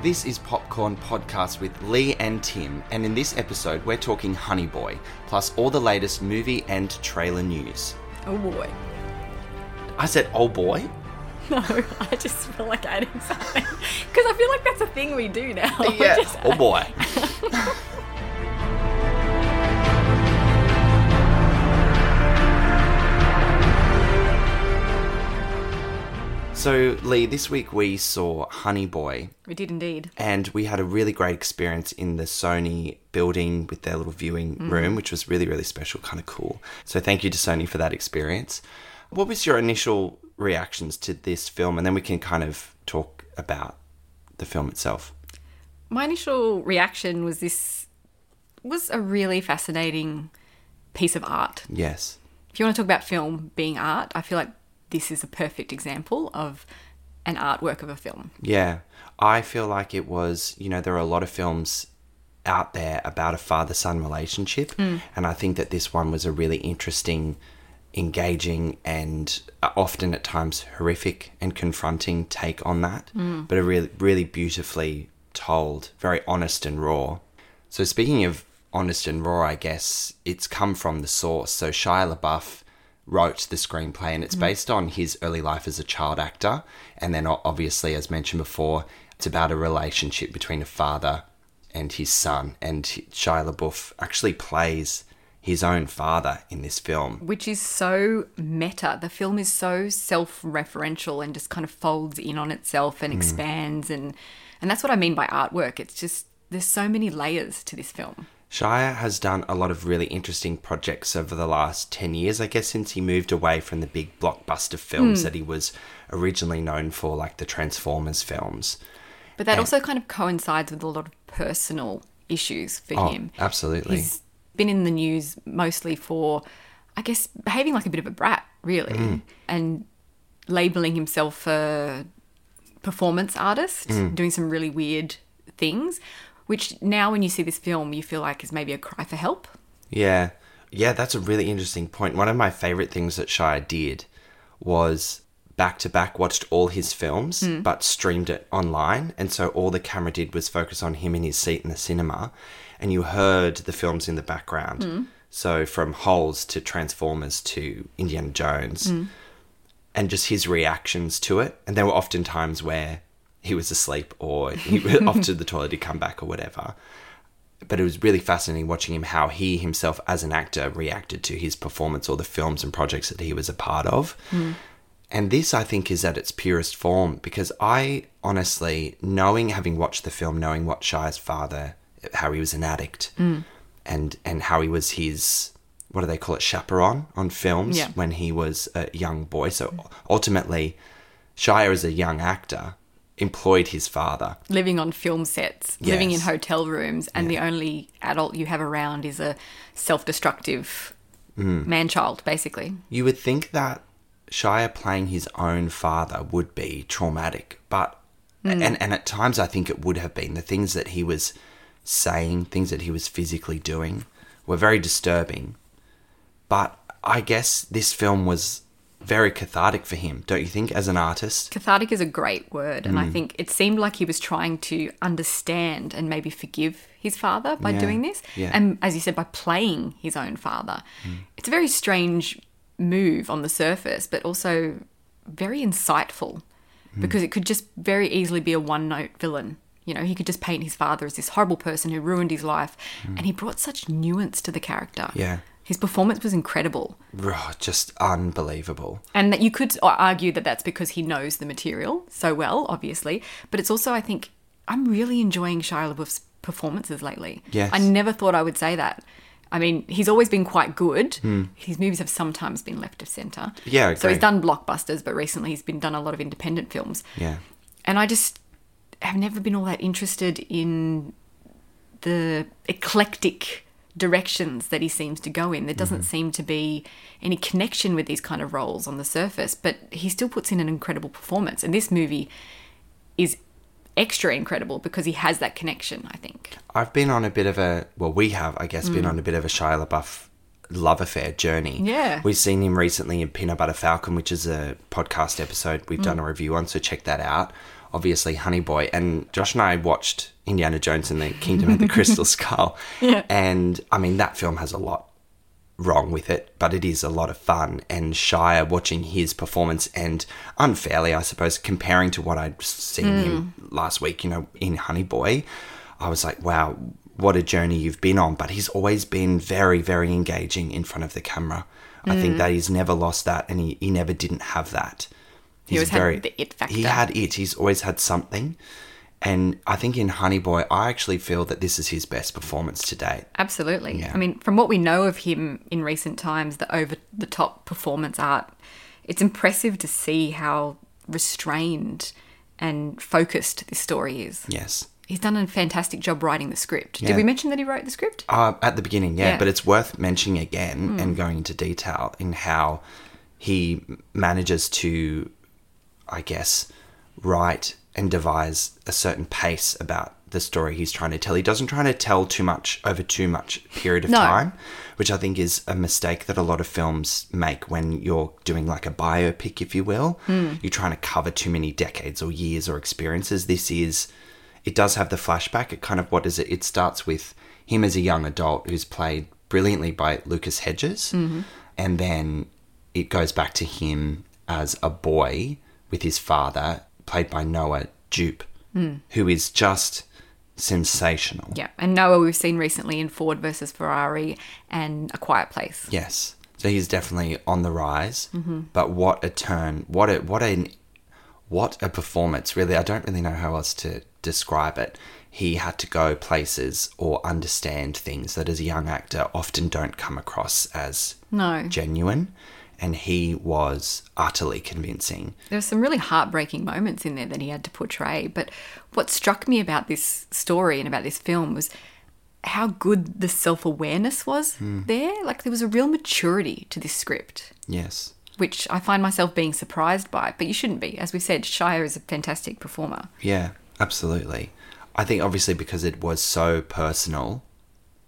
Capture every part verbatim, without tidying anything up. This is Popcorn Podcast with Lee and Tim, and in this episode we're talking Honey Boy, plus all the latest movie and trailer news. Oh boy. I said, oh boy? No, I just feel like adding something. Because I feel like that's a thing we do now. Yeah, just oh boy. So, Lee, this week we saw Honey Boy. We did indeed. And we had a really great experience in the Sony building with their little viewing mm. room, which was really, really special, kind of cool. So thank you to Sony for that experience. What was your initial reactions to this film? And then we can kind of talk about the film itself. My initial reaction was this was a really fascinating piece of art. Yes. If you want to talk about film being art, I feel like this is a perfect example of an artwork of a film. Yeah. I feel like it was, you know, there are a lot of films out there about a father-son relationship. Mm. And I think that this one was a really interesting, engaging and often at times horrific and confronting take on that. Mm. But a really, really beautifully told, very honest and raw. So speaking of honest and raw, I guess it's come from the source. So Shia LaBeouf wrote the screenplay, and it's based on his early life as a child actor. And then obviously, as mentioned before, it's about a relationship between a father and his son. And Shia LaBeouf actually plays his own father in this film. Which is so meta. The film is so self-referential and just kind of folds in on itself and expands. Mm. And, and that's what I mean by artwork. It's just, there's so many layers to this film. Shia has done a lot of really interesting projects over the last ten years, I guess, since he moved away from the big blockbuster films mm. that he was originally known for, like the Transformers films. But that and- also kind of coincides with a lot of personal issues for oh, him. Absolutely. He's been in the news mostly for, I guess, behaving like a bit of a brat, really, mm. and labelling himself a performance artist, mm. doing some really weird things, which now when you see this film, you feel like is maybe a cry for help. Yeah. Yeah, that's a really interesting point. One of my favourite things that Shia did was back-to-back watched all his films, mm. but streamed it online. And so all the camera did was focus on him in his seat in the cinema. And you heard the films in the background. Mm. So from Holes to Transformers to Indiana Jones. Mm. And just his reactions to it. And there were often times where he was asleep or he was off to the toilet to come back or whatever. But it was really fascinating watching him, how he himself as an actor reacted to his performance or the films and projects that he was a part of. Mm. And this, I think, is at its purest form because I honestly, knowing, having watched the film, knowing what Shia's father, how he was an addict mm. and, and how he was his what do they call it, chaperone on films yeah. when he was a young boy. So ultimately, Shia as a young actor employed his father. Living on film sets, yes. living in hotel rooms, and yeah. the only adult you have around is a self-destructive mm. man-child, basically. You would think that Shia playing his own father would be traumatic, but mm. and, and at times I think it would have been. The things that he was saying, things that he was physically doing were very disturbing. But I guess this film was very cathartic for him, don't you think, as an artist? Cathartic is a great word, and mm. I think it seemed like he was trying to understand and maybe forgive his father by yeah. doing this. Yeah. And as you said, by playing his own father. Mm. It's a very strange move on the surface, but also very insightful mm. because it could just very easily be a one-note villain. You know, he could just paint his father as this horrible person who ruined his life, mm. and he brought such nuance to the character. Yeah. His performance was incredible. Oh, just unbelievable. And that you could argue that that's because he knows the material so well, obviously. But it's also, I think, I'm really enjoying Shia LaBeouf's performances lately. Yes. I never thought I would say that. I mean, he's always been quite good. Hmm. His movies have sometimes been left of centre. Yeah, okay. So he's done blockbusters, but recently he's been done a lot of independent films. Yeah. And I just have never been all that interested in the eclectic directions that he seems to go in. There doesn't mm-hmm. seem to be any connection with these kind of roles on the surface, but he still puts in an incredible performance. And this movie is extra incredible because he has that connection, I think. I've been on a bit of a, well, we have, I guess, mm. been on a bit of a Shia LaBeouf love affair journey. Yeah. We've seen him recently in Peanut Butter Falcon, which is a podcast episode we've mm. done a review on, so check that out. Obviously, Honey Boy. And Josh and I watched Indiana Jones and the Kingdom of the Crystal Skull. Yeah. And, I mean, that film has a lot wrong with it, but it is a lot of fun. And Shia, watching his performance and unfairly, I suppose, comparing to what I'd seen mm. him last week, you know, in Honey Boy, I was like, wow, what a journey you've been on. But he's always been very, very engaging in front of the camera. Mm. I think that he's never lost that, and he, he never didn't have that. He's he always very, had the it factor. He had it. He's always had something. And I think in Honey Boy, I actually feel that this is his best performance to date. Absolutely. Yeah. I mean, from what we know of him in recent times, the over-the-top performance art, it's impressive to see how restrained and focused this story is. Yes. He's done a fantastic job writing the script. Yeah. Did we mention that he wrote the script? Uh, at the beginning, yeah, yeah. But it's worth mentioning again mm. and going into detail in how he manages to, I guess, write and devise a certain pace about the story he's trying to tell. He doesn't try to tell too much over too much period of no. time, which I think is a mistake that a lot of films make when you're doing like a biopic, if you will. Mm. You're trying to cover too many decades or years or experiences. This is, it does have the flashback. It kind of, what is it? It starts with him as a young adult who's played brilliantly by Lucas Hedges. Mm-hmm. And then it goes back to him as a boy with his father, played by Noah Jupe, mm. who is just sensational. Yeah, and Noah we've seen recently in Ford v Ferrari and A Quiet Place. Yes, so he's definitely on the rise. Mm-hmm. But what a turn! What a what a what a performance! Really, I don't really know how else to describe it. He had to go places or understand things that, as a young actor, often don't come across as no. genuine. And he was utterly convincing. There were some really heartbreaking moments in there that he had to portray. But what struck me about this story and about this film was how good the self-awareness was mm. there. Like, there was a real maturity to this script. Yes. Which I find myself being surprised by. But you shouldn't be. As we said, Shia is a fantastic performer. Yeah, absolutely. I think obviously because it was so personal,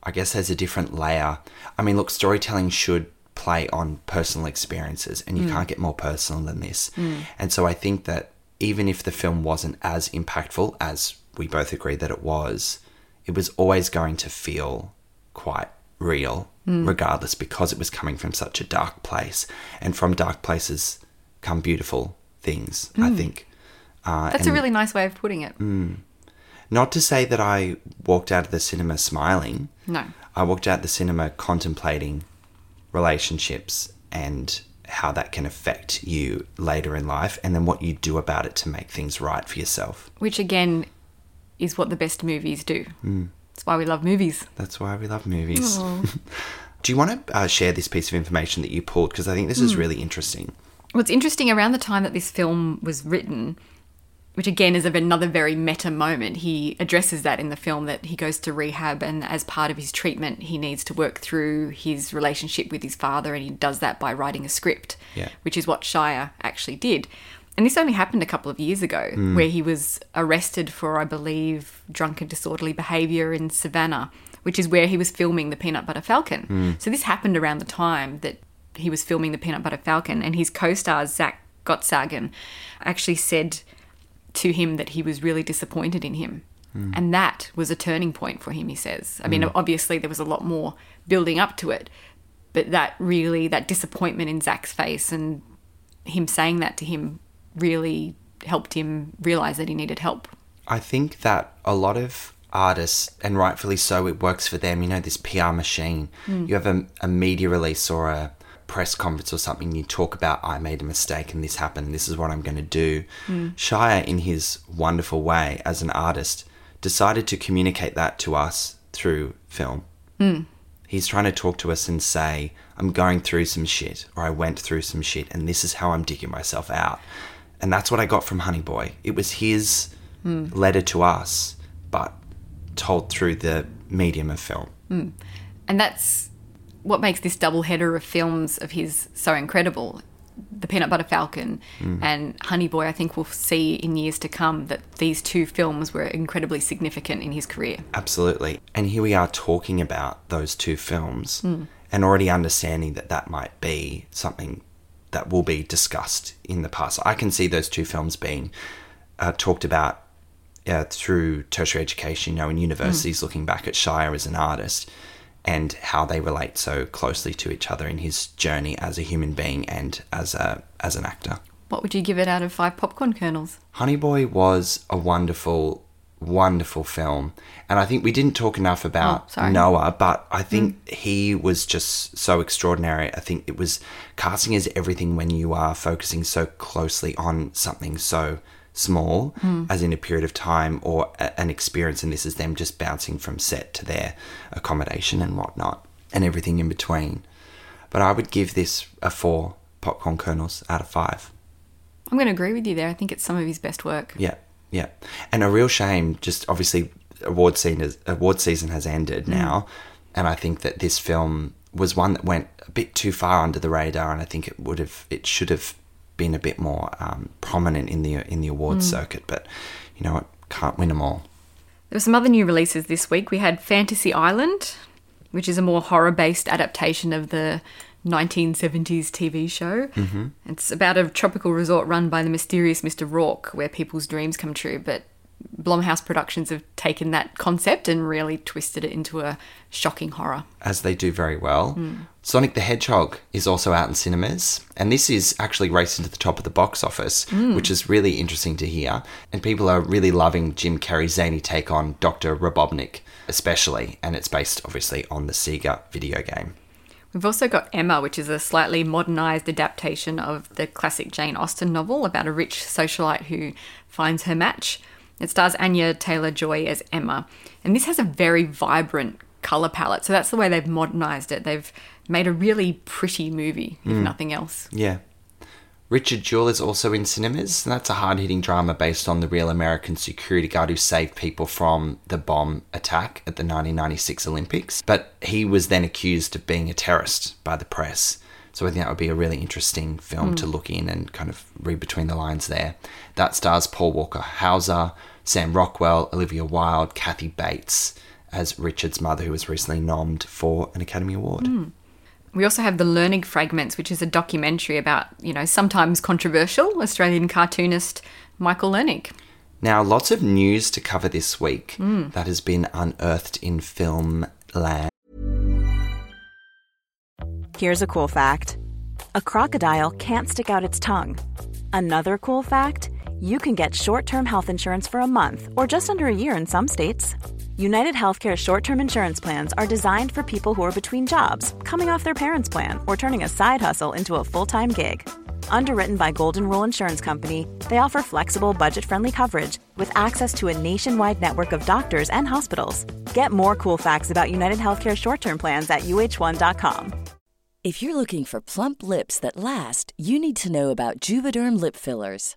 I guess there's a different layer. I mean, look, storytelling should play on personal experiences, and you mm. can't get more personal than this. Mm. And so I think that even if the film wasn't as impactful as we both agree that it was, it was always going to feel quite real mm. regardless, because it was coming from such a dark place, and from dark places come beautiful things, mm. I think. Uh, That's and, a really nice way of putting it. Mm, not to say that I walked out of the cinema smiling. No. I walked out of the cinema contemplating relationships and how that can affect you later in life, and then what you do about it to make things right for yourself. Which, again, is what the best movies do. Mm. That's why we love movies. That's why we love movies. Do you want to uh, share this piece of information that you pulled? Because I think this is mm. really interesting. Well, it's interesting, around the time that this film was written, which again is another very meta moment, he addresses that in the film, that he goes to rehab, and as part of his treatment he needs to work through his relationship with his father, and he does that by writing a script, yeah. which is what Shia actually did. And this only happened a couple of years ago, mm. where he was arrested for, I believe, drunk and disorderly behaviour in Savannah, which is where he was filming the Peanut Butter Falcon. Mm. So this happened around the time that he was filming the Peanut Butter Falcon, and his co-star Zach Gottsagen actually said to him that he was really disappointed in him. Mm. And that was a turning point for him, he says. I mean, mm. obviously there was a lot more building up to it, but that really, that disappointment in Zach's face and him saying that to him really helped him realise that he needed help. I think that a lot of artists, and rightfully so, it works for them, you know, this P R machine. Mm. You have a, a media release or a press conference or something, you talk about, I made a mistake and this happened, this is what I'm going to do. Mm. Shia, in his wonderful way as an artist, decided to communicate that to us through film. Mm. He's trying to talk to us and say, I'm going through some shit, or I went through some shit, and this is how I'm digging myself out. And that's what I got from Honey Boy. It was his mm. letter to us, but told through the medium of film. Mm. And that's what makes this double header of films of his so incredible. The Peanut Butter Falcon mm. and Honey Boy, I think we'll see in years to come that these two films were incredibly significant in his career. Absolutely. And here we are talking about those two films mm. and already understanding that that might be something that will be discussed in the past. I can see those two films being uh, talked about uh, through tertiary education, you know, in universities, mm. looking back at Shia as an artist, and how they relate so closely to each other in his journey as a human being and as a as an actor. What would you give it out of five popcorn kernels? Honey Boy was a wonderful, wonderful film. And I think we didn't talk enough about oh, Noah, but I think mm. he was just so extraordinary. I think it was, casting is everything when you are focusing so closely on something so small, mm. as in a period of time or a, an experience, and this is them just bouncing from set to their accommodation and whatnot and everything in between. But I would give this a four popcorn kernels out of five. I'm going to agree with you there. I think it's some of his best work. Yeah, yeah. And a real shame, just obviously award season, award season has ended mm. now, and I think that this film was one that went a bit too far under the radar, and I think it would have, it should have been a bit more um, prominent in the in the awards mm. circuit, but you know, it can't win them all. There were some other new releases this week. We had Fantasy Island, which is a more horror-based adaptation of the nineteen seventies T V show. Mm-hmm. It's about a tropical resort run by the mysterious Mister Rourke, where people's dreams come true, but Blumhouse Productions have taken that concept and really twisted it into a shocking horror. As they do very well. Mm. Sonic the Hedgehog is also out in cinemas, and this is actually racing to the top of the box office, mm. which is really interesting to hear. And people are really loving Jim Carrey's zany take on Doctor Robotnik, especially, and it's based, obviously, on the Sega video game. We've also got Emma, which is a slightly modernised adaptation of the classic Jane Austen novel about a rich socialite who finds her match. It stars Anya Taylor-Joy as Emma. And this has a very vibrant colour palette. So that's the way they've modernised it. They've made a really pretty movie, if mm. nothing else. Yeah. Richard Jewell is also in cinemas. And that's a hard-hitting drama based on the real American security guard who saved people from the bomb attack at the nineteen ninety-six Olympics. But he was then accused of being a terrorist by the press. So I think that would be a really interesting film mm. to look in and kind of read between the lines there. That stars Paul Walker Hauser, Sam Rockwell, Olivia Wilde, Kathy Bates as Richard's mother, who was recently nommed for an Academy Award. Mm. We also have The Learning Fragments, which is a documentary about, you know, sometimes controversial Australian cartoonist Michael Lernick. Now, lots of news to cover this week mm. that has been unearthed in film land. Here's a cool fact. A crocodile can't stick out its tongue. Another cool fact, you can get short-term health insurance for a month or just under a year in some states. UnitedHealthcare short-term insurance plans are designed for people who are between jobs, coming off their parents' plan, or turning a side hustle into a full-time gig. Underwritten by Golden Rule Insurance Company, they offer flexible, budget-friendly coverage with access to a nationwide network of doctors and hospitals. Get more cool facts about UnitedHealthcare short-term plans at U H one dot com. If you're looking for plump lips that last, you need to know about Juvederm lip fillers.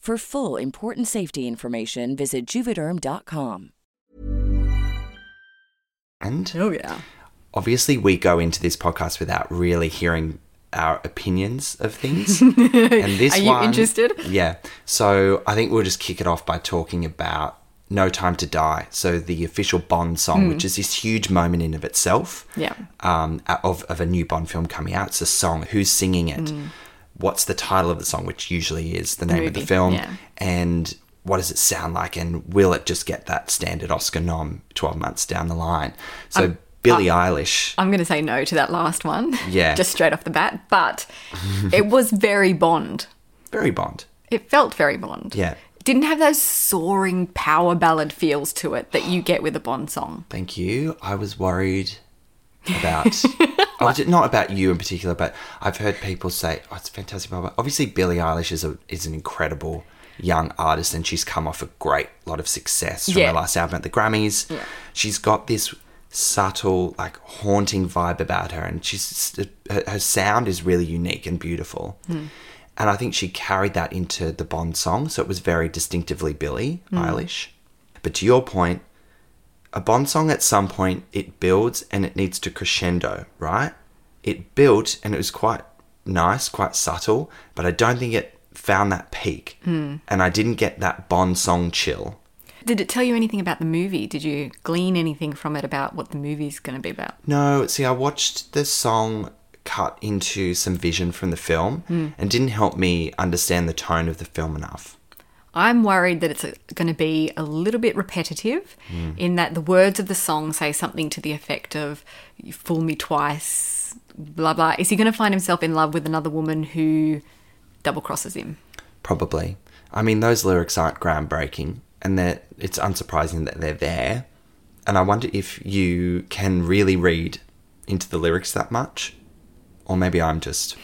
For full, important safety information, visit Juvederm dot com. And oh, yeah. Obviously, we go into this podcast without really hearing our opinions of things. And this Are you one, interested? Yeah. So I think we'll just kick it off by talking about No Time to Die. So the official Bond song, mm. which is this huge moment in of itself yeah. um, of, of a new Bond film coming out. It's a song. Who's singing it? Mm. What's the title of the song, which usually is the name Movie, of the film, yeah. and what does it sound like, and will it just get that standard Oscar nom twelve months down the line? So I'm, Billie I'm, Eilish. I'm going to say no to that last one, yeah, just straight off the bat, but it was very Bond. Very Bond. It felt very Bond. Yeah. It didn't have those soaring power ballad feels to it that you get with a Bond song. Thank you. I was worried about... Oh, not about you in particular, but I've heard people say, oh, it's fantastic. Obviously, Billie Eilish is a, is an incredible young artist, and she's come off a great lot of success from yeah. her last album at the Grammys. Yeah. She's got this subtle, like, haunting vibe about her, and she's her, her sound is really unique and beautiful. Mm. And I think she carried that into the Bond song, so it was very distinctively Billie mm. Eilish. But to your point, a Bond song at some point, it builds and it needs to crescendo, right? It built and it was quite nice, quite subtle, but I don't think it found that peak. Mm. And I didn't get that Bond song chill. Did it tell you anything about the movie? Did you glean anything from it about what the movie's going to be about? No. See, I watched the song cut into some vision from the film mm. and didn't help me understand the tone of the film enough. I'm worried that it's going to be a little bit repetitive mm. in that the words of the song say something to the effect of, you fool me twice, blah, blah. Is he going to find himself in love with another woman who double crosses him? Probably. I mean, those lyrics aren't groundbreaking, and it's unsurprising that they're there. And I wonder if you can really read into the lyrics that much, or maybe I'm just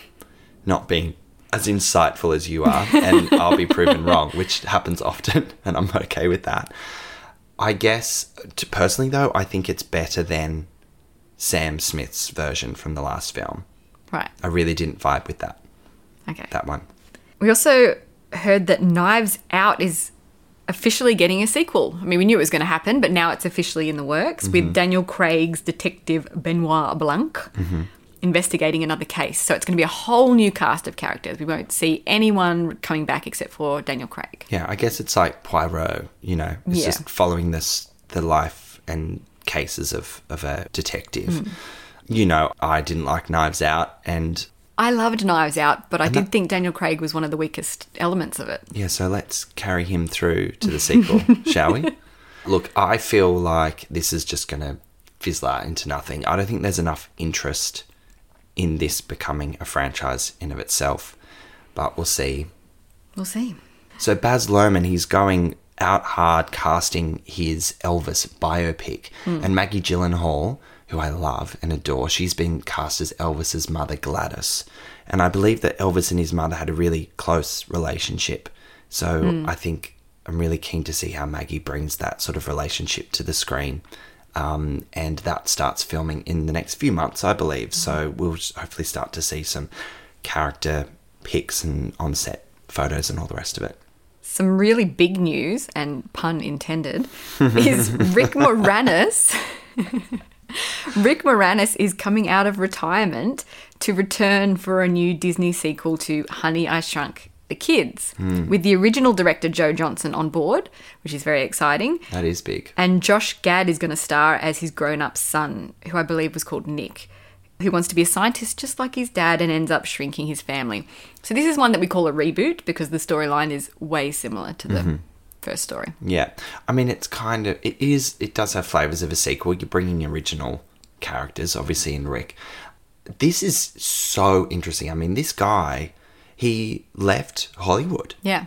not being as insightful as you are, and I'll be proven wrong, which happens often, and I'm okay with that. I guess, to, personally though, I think it's better than Sam Smith's version from the last film. Right. I really didn't vibe with that. Okay. That one. We also heard that Knives Out is officially getting a sequel. I mean, we knew it was going to happen, but now it's officially in the works mm-hmm. with Daniel Craig's detective Benoit Blanc. Mm-hmm. investigating another case. So it's going to be a whole new cast of characters. We won't see anyone coming back except for Daniel Craig. Yeah, I guess it's like Poirot, you know. It's yeah. just following this the life and cases of, of a detective. Mm. You know, I didn't like Knives Out and... I loved Knives Out, but I did that, think Daniel Craig was one of the weakest elements of it. Yeah, so let's carry him through to the sequel, shall we? Look, I feel like this is just going to fizzle out into nothing. I don't think there's enough interest in this becoming a franchise in of itself. But we'll see. We'll see. So Baz Luhrmann, he's going out hard casting his Elvis biopic. Mm. And Maggie Gyllenhaal, who I love and adore, she's been cast as Elvis's mother, Gladys. And I believe that Elvis and his mother had a really close relationship. So mm. I think I'm really keen to see how Maggie brings that sort of relationship to the screen. Um, and that starts filming in the next few months, I believe. So we'll hopefully start to see some character pics and on-set photos and all the rest of it. Some really big news, and pun intended, is Rick Moranis. Rick Moranis is coming out of retirement to return for a new Disney sequel to Honey, I Shrunk the Kids, mm. with the original director Joe Johnson on board, which is very exciting. That is big. And Josh Gad is going to star as his grown-up son, who I believe was called Nick, who wants to be a scientist just like his dad and ends up shrinking his family. So this is one that we call a reboot because the storyline is way similar to the mm-hmm. first story. Yeah. I mean, it's kind of, it is, it does have flavors of a sequel. You're bringing original characters, obviously, in Rick. This is so interesting. I mean, this guy, he left Hollywood. Yeah.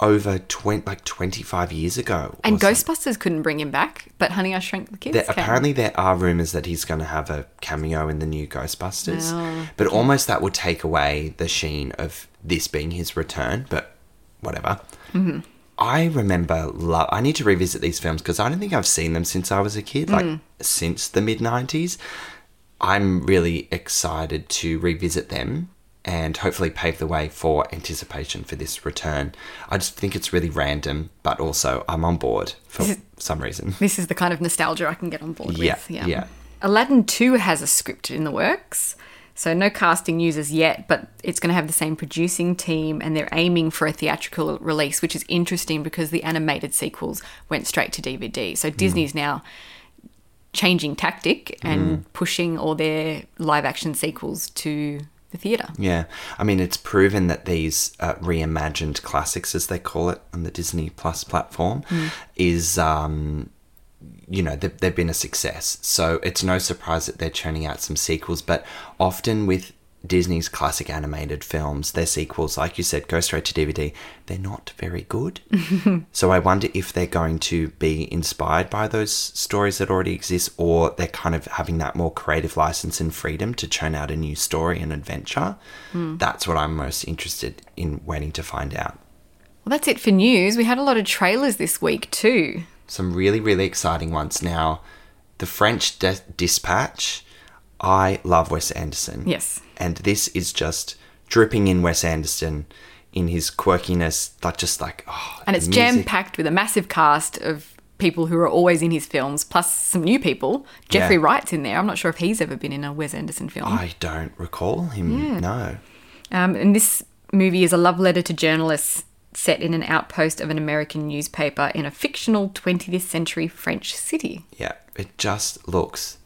Over twenty, like twenty-five years ago. And Ghostbusters something. couldn't bring him back, but Honey, I Shrunk the Kids there, apparently there are rumours that he's going to have a cameo in the new Ghostbusters. No. But okay. almost that would take away the sheen of this being his return, but whatever. Mm-hmm. I remember... Lo- I need to revisit these films because I don't think I've seen them since I was a kid, like mm. since the mid-nineties. I'm really excited to revisit them and hopefully pave the way for anticipation for this return. I just think it's really random, but also I'm on board for is, some reason. This is the kind of nostalgia I can get on board yeah, with. Yeah, yeah. Aladdin two has a script in the works, so no casting news as yet, but it's going to have the same producing team, and they're aiming for a theatrical release, which is interesting because the animated sequels went straight to D V D. So Disney's mm. now changing tactic and mm. pushing all their live-action sequels to... the theatre. Yeah. I mean, it's proven that these uh, reimagined classics, as they call it on the Disney Plus platform, mm. is, um, you know, they've, they've been a success. So it's no surprise that they're churning out some sequels. But often with Disney's classic animated films, their sequels, like you said, go straight to D V D. They're not very good. So I wonder if they're going to be inspired by those stories that already exist, or they're kind of having that more creative license and freedom to churn out a new story and adventure. Mm. That's what I'm most interested in waiting to find out. Well, that's it for news. We had a lot of trailers this week too. Some really, really exciting ones. Now, The French De- Dispatch... I love Wes Anderson. Yes. And this is just dripping in Wes Anderson in his quirkiness, like just like, oh. And it's music. Jam-packed with a massive cast of people who are always in his films, plus some new people. Jeffrey yeah. Wright's in there. I'm not sure if he's ever been in a Wes Anderson film. I don't recall him, yeah. no. Um, and this movie is a love letter to journalists set in an outpost of an American newspaper in a fictional twentieth century French city. Yeah, it just looks...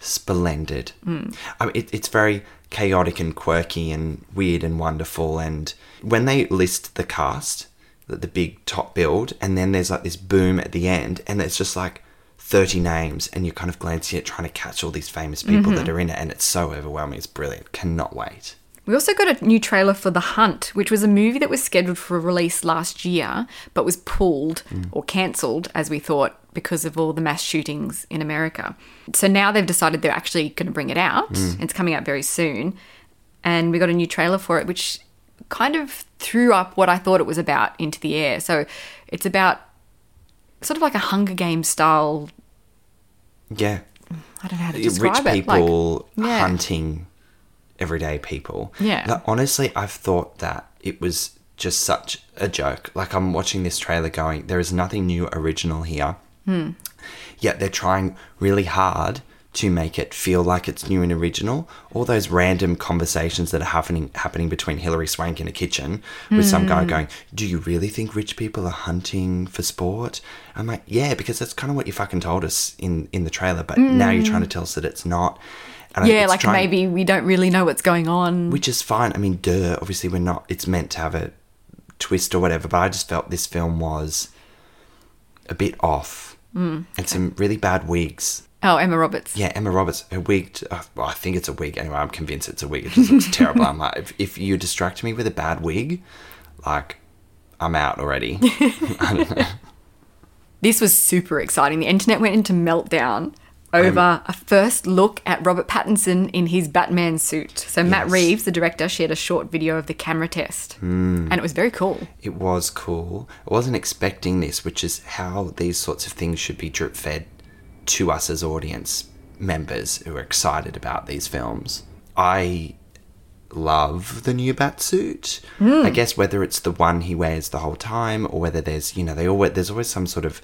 splendid. Mm. I mean, it, it's very chaotic and quirky and weird and wonderful. And when they list the cast, the, the big top build, and then there's like this boom at the end, and it's just like thirty names, and you're kind of glancing at trying to catch all these famous people mm-hmm. that are in it, and it's so overwhelming. It's brilliant. Cannot wait. We also got a new trailer for The Hunt, which was a movie that was scheduled for a release last year, but was pulled mm. or cancelled, as we thought, because of all the mass shootings in America. So now they've decided they're actually going to bring it out. Mm. It's coming out very soon. And we got a new trailer for it, which kind of threw up what I thought it was about into the air. So it's about sort of like a Hunger Games style. Yeah. I don't know how to describe it. Rich people it. Like, yeah. hunting everyday people. Yeah. Like, honestly, I've thought that it was just such a joke. Like, I'm watching this trailer going, there is nothing new original here. Hmm. Yet they're trying really hard to make it feel like it's new and original. All those random conversations that are happening happening between Hilary Swank in a kitchen with mm. some guy going, do you really think rich people are hunting for sport? I'm like, yeah, because that's kind of what you fucking told us in, in the trailer. But mm. now you're trying to tell us that it's not. And yeah, it's like trying, maybe we don't really know what's going on. Which is fine. I mean, duh, obviously we're not, it's meant to have a twist or whatever, but I just felt this film was a bit off. Mm, okay. And some really bad wigs. Oh, Emma Roberts. Yeah, Emma Roberts. Her wig, oh, well, I think it's a wig anyway. I'm convinced it's a wig. It just looks terrible. I'm like, if, if you distract me with a bad wig, like, I'm out already. I don't know. This was super exciting. The internet went into meltdown over um, a first look at Robert Pattinson in his Batman suit. So yes. Matt Reeves, the director, shared a short video of the camera test. Mm. And it was very cool. It was cool. I wasn't expecting this, which is how these sorts of things should be drip-fed to us as audience members who are excited about these films. I love the new batsuit. Mm. I guess whether it's the one he wears the whole time or whether there's, you know, they all there's always some sort of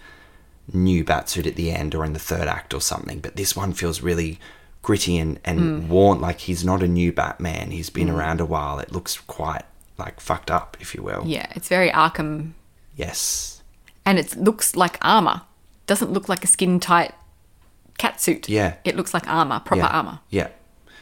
new batsuit at the end or in the third act or something. But this one feels really gritty and, and mm. worn, like he's not a new Batman. He's been mm. around a while. It looks quite, like, fucked up, if you will. Yeah, it's very Arkham. Yes. And it looks like armour. Doesn't look like a skin-tight cat suit. Yeah. It looks like armour, proper yeah. armour. Yeah.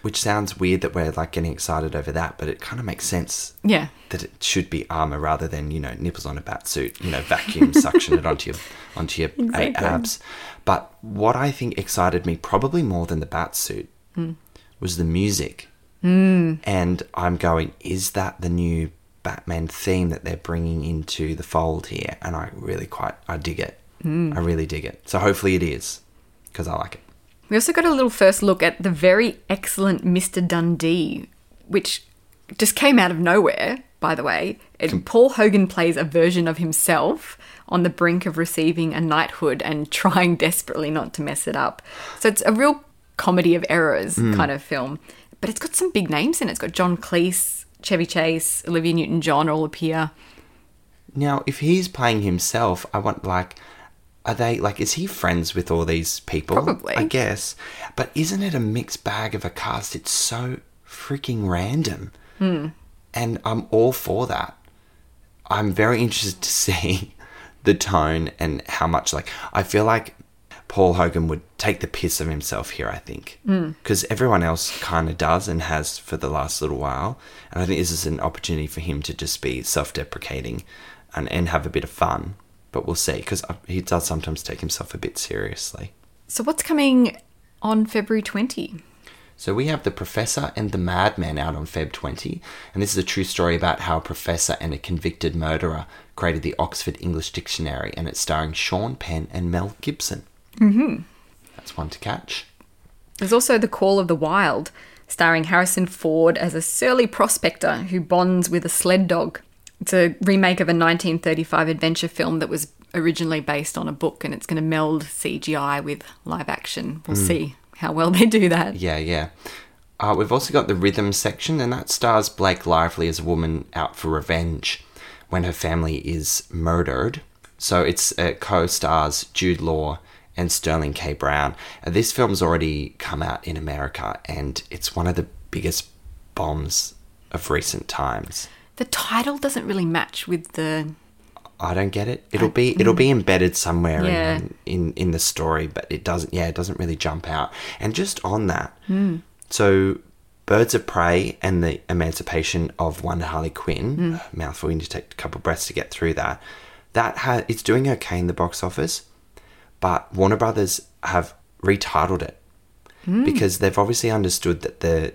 Which sounds weird that we're, like, getting excited over that, but it kind of makes sense. Yeah. That it should be armour rather than, you know, nipples on a bat suit, you know, vacuum suction it onto your onto your exactly. abs. But what I think excited me probably more than the bat suit mm. was the music. Mm. And I'm going, is that the new Batman theme that they're bringing into the fold here? And I really quite, I dig it. Mm. I really dig it. So hopefully it is, because I like it. We also got a little first look at the very excellent Mister Dundee, which just came out of nowhere, by the way. And Com- Paul Hogan plays a version of himself on the brink of receiving a knighthood and trying desperately not to mess it up. So it's a real comedy of errors mm. kind of film. But it's got some big names in it. It's got John Cleese, Chevy Chase, Olivia Newton-John all appear. Now, if he's playing himself, I want, like, are they, like, is he friends with all these people? Probably. I guess. But isn't it a mixed bag of a cast? It's so freaking random. Mm. And I'm all for that. I'm very interested to see the tone and how much, like, I feel like Paul Hogan would take the piss of himself here, I think, because mm. everyone else kind of does and has for the last little while. And I think this is an opportunity for him to just be self-deprecating and, and have a bit of fun. But we'll see, because he does sometimes take himself a bit seriously. So what's coming on February twentieth? So we have The Professor and the Madman out on February twentieth. And this is a true story about how a professor and a convicted murderer created the Oxford English Dictionary. And it's starring Sean Penn and Mel Gibson. Mm-hmm. That's one to catch. There's also The Call of the Wild, starring Harrison Ford as a surly prospector who bonds with a sled dog. It's a remake of a nineteen thirty-five adventure film that was originally based on a book, and it's going to meld C G I with live action. We'll mm. see how well they do that. Yeah, yeah. Uh, we've also got the rhythm section, and that stars Blake Lively as a woman out for revenge when her family is murdered. So it's uh, co-stars Jude Law and Sterling K. Brown. This film's already come out in America, and it's one of the biggest bombs of recent times. The title doesn't really match with the... I don't get it. It'll I... be it'll be embedded somewhere yeah. in, in in the story, but it doesn't. Yeah, it doesn't really jump out. And just on that, mm. so Birds of Prey and the Emancipation of One Harley Quinn. Mm. Mouthful. We need to take a couple of breaths to get through that. That ha- it's doing okay in the box office. But Warner Brothers have retitled it mm. because they've obviously understood that the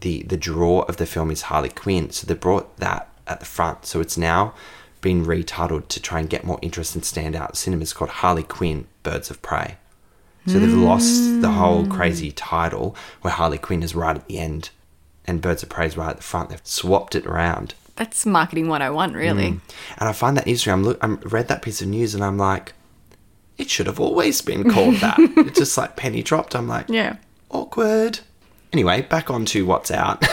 the the draw of the film is Harley Quinn. So they brought that at the front. So it's now been retitled to try and get more interest and stand out. Cinema is called Harley Quinn, Birds of Prey. So they've mm. lost the whole crazy title where Harley Quinn is right at the end and Birds of Prey is right at the front. They've swapped it around. That's marketing one oh one, really. Mm. And I find that interesting. I'm look, I read that piece of news and I'm like, it should have always been called that. It's just like penny dropped. I'm like, yeah, awkward. Anyway, back on to what's out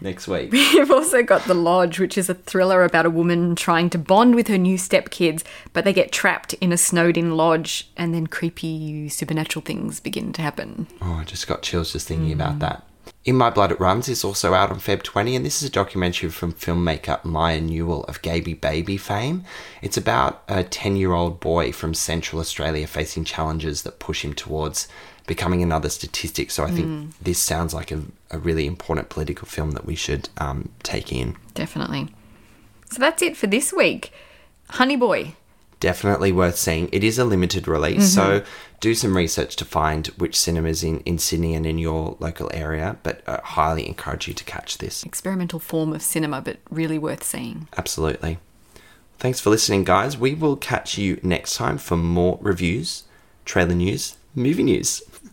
next week. We've also got The Lodge, which is a thriller about a woman trying to bond with her new stepkids, but they get trapped in a snowed-in lodge and then creepy supernatural things begin to happen. Oh, I just got chills just thinking mm. about that. In My Blood It Runs is also out on February twentieth, and this is a documentary from filmmaker Maya Newell of Gaby Baby fame. It's about a ten-year-old boy from Central Australia facing challenges that push him towards becoming another statistic. So I think mm. this sounds like a, a really important political film that we should um, take in. Definitely. So that's it for this week. Honey Boy. Definitely worth seeing. It is a limited release, mm-hmm. so do some research to find which cinemas in, in Sydney and in your local area, but I highly encourage you to catch this. Experimental form of cinema, but really worth seeing. Absolutely. Thanks for listening, guys. We will catch you next time for more reviews, trailer news, movie news.